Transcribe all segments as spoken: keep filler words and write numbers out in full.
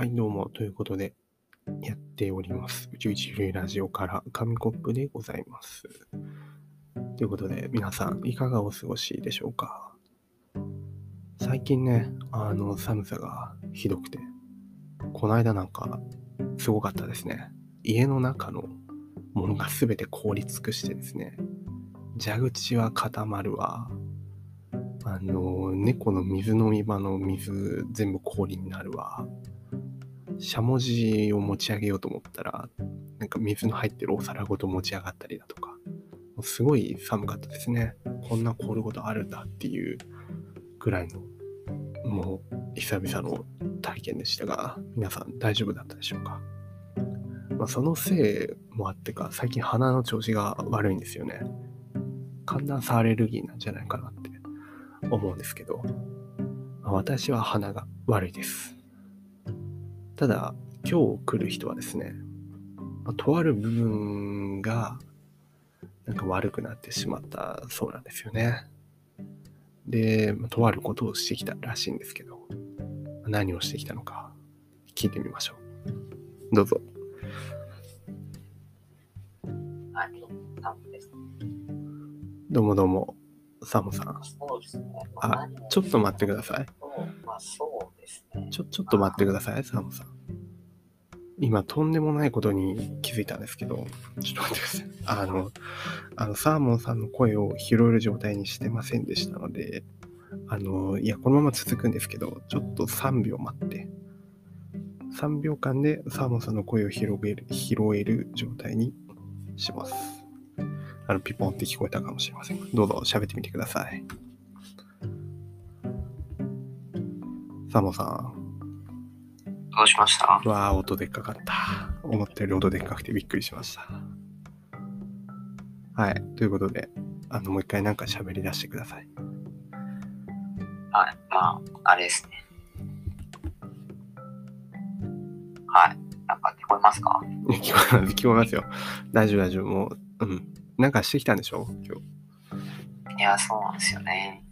はいどうもということでやっております宇宙一古いラジオから紙コップでございますということで、皆さんいかがお過ごしでしょうか。最近ねあの寒さがひどくて、この間なんかすごかったですね。家の中のものが全て凍り尽くしてですね、蛇口は固まるわ、あの猫の水飲み場の水全部氷になるわ、しゃもじを持ち上げようと思ったらなんか水の入ってるお皿ごと持ち上がったりだとか、すごい寒かったですね。こんな凍ることあるんだっていうくらいのもう久々の体験でしたが、皆さん大丈夫だったでしょうか。まあ、そのせいもあってか最近鼻の調子が悪いんですよね。寒暖差アレルギーなんじゃないかなって思うんですけど、まあ、私は鼻が悪いです。ただ今日来る人はですね、まあ、とある部分がなんか悪くなってしまったそうなんですよね。で、まあ、とあることをしてきたらしいんですけど、何をしてきたのか聞いてみましょう。どうぞ。どうもどうも、サモさん。そうですね。あ、ちょっと待ってください。まあ、そうですね。ちょ、ちょっと待ってください、サモさん。今、とんでもないことに気づいたんですけど、ちょっと待ってください。あの、あのサーモンさんの声を拾える状態にしてませんでしたので、あの、いや、このまま続くんですけど、ちょっとさんびょう待って。さんびょうかんでサーモンさんの声を拾える、拾える状態にします。あのピポンって聞こえたかもしれません。どうぞ喋ってみてください。サモさん。どうしました？わあ、音でっかかった。思ったより音でっかくてびっくりしました。はい、ということで、あのもう一回なんか喋り出してください。はい、まああれですね。はい、なんか聞こえますか？聞こえます、聞こえますよ。大丈夫大丈夫、もううん。なんかしてきたんでしょ今日。いや、そうなんですよね。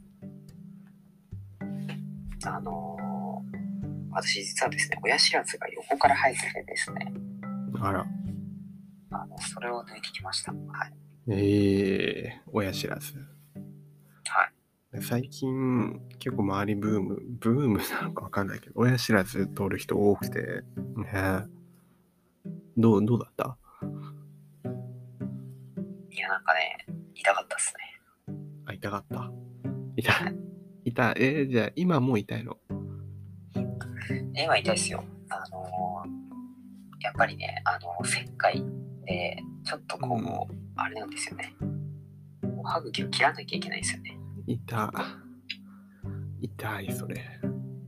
あのー、私実はですね、親知らずが横から生えててですね。あら。あのそれを抜いてきました。はい。えー、親知らず。はい。最近結構周りブームブームなのか分かんないけど、親知らず取る人多くてね。どうどうだった？いやなんかね、痛かったっすね。あ、痛かった。痛い。痛い。えー、じゃあ今もう痛いの？今痛いっすよ。あのー、やっぱりね、あのー、切開でちょっとこう、うん、あれなんですよね。お歯茎を切らなきゃいけないんですよね。痛い。痛い、それ。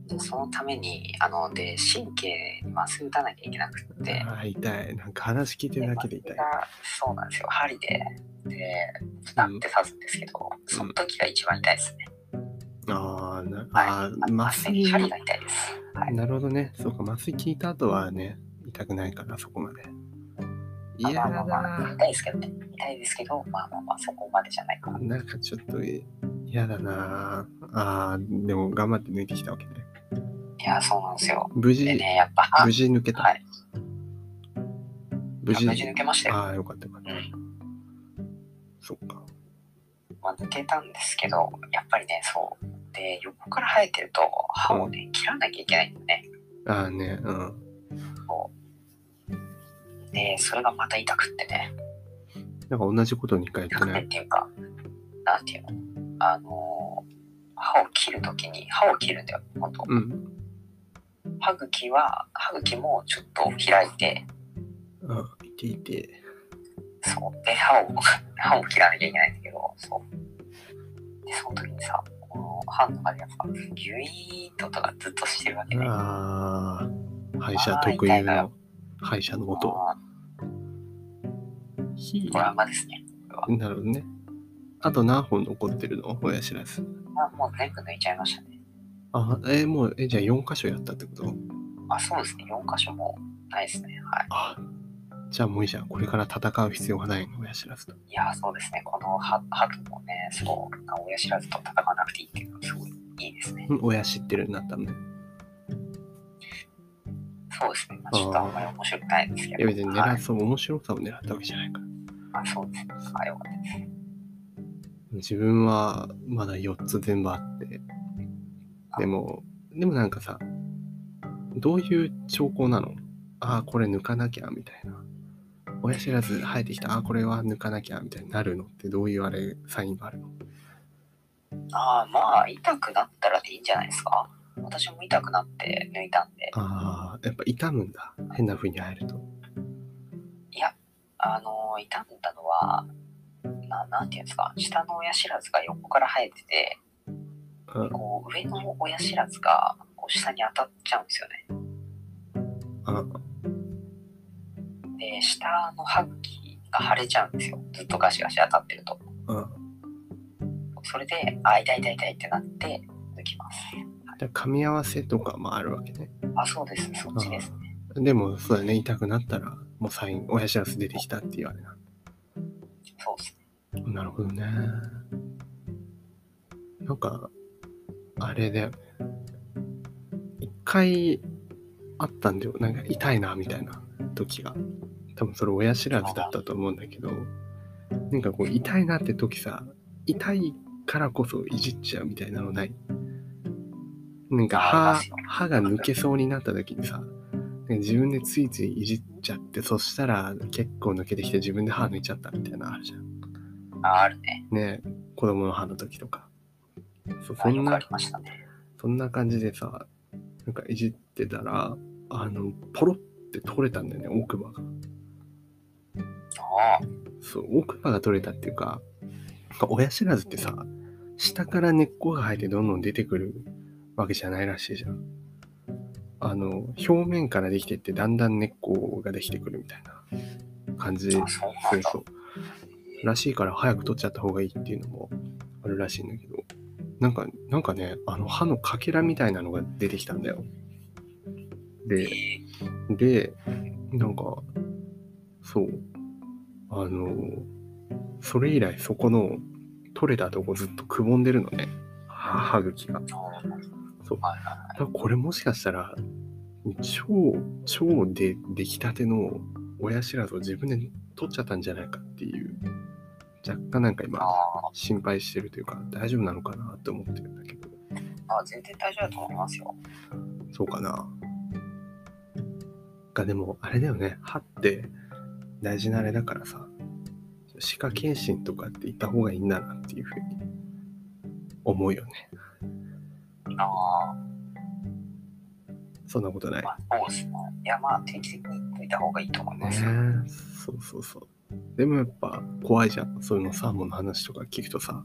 でそのために、あの、で、神経に麻酔打たなきゃいけなくって。あ、痛い。なんか話聞いてるだけで痛い。そうなんですよ。針で、で、なって刺すんですけど、うん、その時が一番痛いですね。うん、あー、あー、麻酔、針が痛いです。はい、なるほどね。そうか、麻酔効いた後はね、痛くないから、そこまで。いや、まあまあ、痛いですけどね。痛いですけど、まあまあまあ、そこまでじゃないかな。なんかちょっと嫌だな。あー、でも頑張って抜いてきたわけね。いや、そうなんですよ。無事、でね、やっぱ無事抜けた。はい、無事抜けましたよ。ああ、よかったよかった。うん、そっか。まあ、抜けたんですけど、やっぱりね、そう。で、横から生えてると、歯をね、切らなきゃいけないんだね。ああね、うん。そう。で、それがまた痛くってね。なんか同じことにかい言ってない。痛くてっていうか、なんていうの、あの、歯を切るときに、歯を切るんだよ、ほんと。うん。歯茎は歯茎もちょっと開いて、あ、痛い痛い。そうで歯を歯を切らなきゃいけないんだけど、そうでその時にさ、この歯の中でやっぱギュイーッと音がずっとしてるわけね。ああ、歯医者特有の歯医者の音。ドラマですね。なるほどね。あと何本残ってるの？親知らず。あ、もう全部抜いちゃいましたね。あ、えー、もう、え、じゃあよんかしょやったってこと？あ、そうですね。よんかしょもないですね。はい。あ、じゃあもういいじゃん。これから戦う必要がないの、親知らずと。いや、そうですね。このハグもね、そう、親知らずと戦わなくていいっていうのがすごいいいですね。親知ってるんだったのね。そうですね、まあ、ちょっとあんまり面白くないですけど。いや別に狙、はい、そう面白さを狙ったわけじゃないから。あ、そうですね。あ、よかったです。自分はまだよっつ全部あって、でもでもなんかさ、どういう兆候なの？ああこれ抜かなきゃみたいな。親知らず生えてきた、ああこれは抜かなきゃみたいになるのってどういうあれサインがあるの？ああまあ痛くなったらでいいんじゃないですか。私も痛くなって抜いたんで。ああやっぱ痛むんだ。変な風に生えると。いやあの痛んだのは。な, なんていうんですか、下の親知らずが横から生えてて、うん、こう上の親知らずがこう下に当たっちゃうんですよね。うん、で下の歯茎が腫れちゃうんですよ、ずっとガシガシ当たってると。うん、それであ痛い痛い痛いってなって抜きます。じゃ噛み合わせとかもあるわけね。あそうです、そっちですね。でもそうだね、痛くなったらもうサイン、親知らず出てきたって言われな。そうですね。なるほどね。なんかあれだよね、一回あったんだよ、なんか痛いなみたいな時が、多分それ親知らずだったと思うんだけど、なんかこう痛いなって時さ、痛いからこそいじっちゃうみたいなのない？なんか 歯, 歯が抜けそうになった時にさ、自分でついついいじっちゃって、そしたら結構抜けてきて自分で歯抜いちゃったみたいなのあるじゃん。あ, あるね。ね、子供の歯の時とか。そ, そんな、ね、そんな感じでさ、なんかいじってたら、あの、ポロって取れたんだよね、奥歯が。ああ。そう、奥歯が取れたっていうか、なんか親知らずってさ、下から根っこが生えてどんどん出てくるわけじゃないらしいじゃん。あの、表面からできてって、だんだん根っこができてくるみたいな感じで。そうそう。らしいから早く取っちゃった方がいいっていうのもあるらしいんだけど、なんかなんかね、あの歯のかけらみたいなのが出てきたんだよ。ででなんかそうあのそれ以来そこの取れたとこずっとくぼんでるのね、歯茎が。そうだ、これもしかしたら超超で出来たての親知らずを自分で取っちゃったんじゃないかっていう、若干なんか今心配してるというか、大丈夫なのかなと思ってるんだけど。あ、全然大丈夫だと思いますよ。そうかな。がでもあれだよね、歯って大事なあれだからさ、歯科検診とかって行った方がいいんだなっていうふうに思うよね。ああ。そんなことない。まあ、そうですね。いやまあ定期的に行っといた方がいいと思います。ね、そうそうそう。でもやっぱ怖いじゃん。そういうのサーモンの話とか聞くとさ、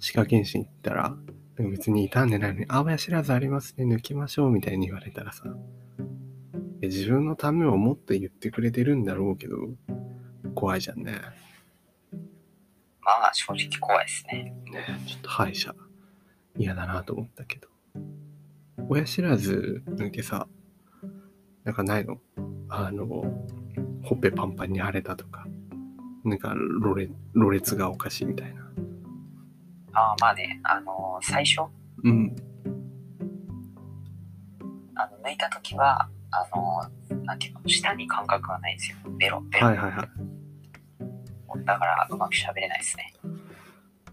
歯科検診行ったら、でも別に痛んでないのに、あ、親知らずありますね、抜きましょうみたいに言われたらさ、自分のためを思って言ってくれてるんだろうけど、怖いじゃんね。まあ正直怖いですね。ね、ちょっと歯医者嫌だなと思ったけど。親知らず抜いてさ、なんかないの？あの、ほっぺパンパンに腫れたとか。なんかろれ、ろれつがおかしいみたいな。ああ、まあね、あのー、最初、うん、あの抜いたときは、あのー、なんていうの、舌に感覚がないんですよ。ベロベロ。はいはいはい。だから、うまく喋れないですね。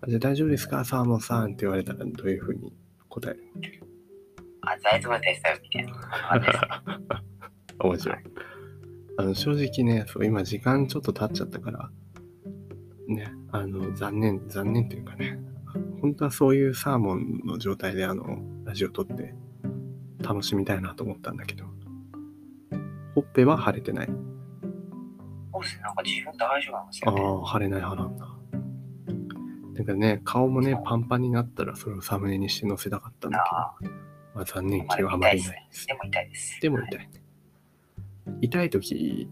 じゃあ大丈夫ですか、サーモンさんって言われたら、どういうふうに答える？あ、大丈夫ですよみたいな。面白い。あの正直ね、そう今時間ちょっと経っちゃったからね、あの残念残念というかね、本当はそういうサーモンの状態であのラジオ撮って楽しみたいなと思ったんだけど、ほっぺは腫れてない。そうですね、なんか自分大丈夫なんですよね。ああ、腫れない派なんだ。なんかね、顔もねパンパンになったらそれをサムネにして載せたかったんだけど、まあ、残念気はあまりないです。でも痛いです。でも痛い。はい、痛いとき、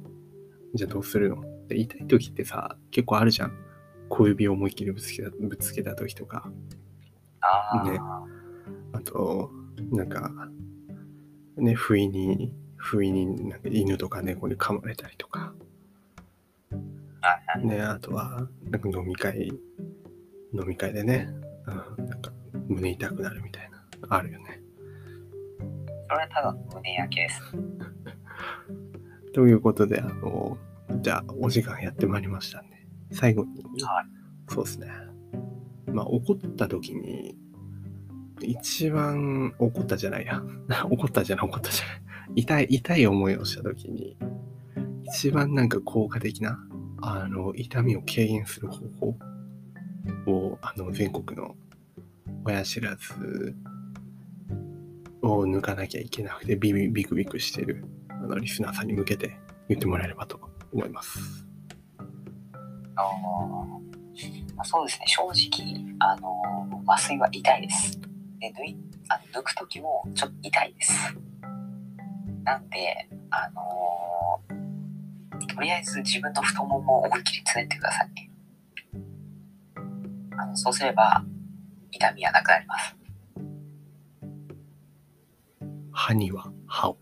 じゃあどうするの？で、痛いときってさ、結構あるじゃん。小指を思いっきりぶつけた、ぶつけたときとか。ああ。ね。あと、なんか、ね、不意に、不意になんか犬とか猫に噛まれたりとか。あね、あとは、なんか飲み会、飲み会でね、うん、なんか胸痛くなるみたいな、あるよね。それはただの胸焼けです。ということで、あのじゃあお時間やってまいりましたんで、最後に、はい、そうですね、まあ怒った時に一番怒ったじゃないや怒ったじゃない怒ったじゃない痛い痛い思いをした時に一番なんか効果的なあの痛みを軽減する方法をあの全国の親知らずを抜かなきゃいけなくてビビビクビクしてるあのリスナーさんに向けて言ってもらえればと思います。ああ、そうですね、正直あの麻酔は痛いですで 抜, いあの抜く時もちょっと痛いです。なんであのとりあえず自分の太ももを思いっきりつねってください。あのそうすれば痛みはなくなります。歯には歯を。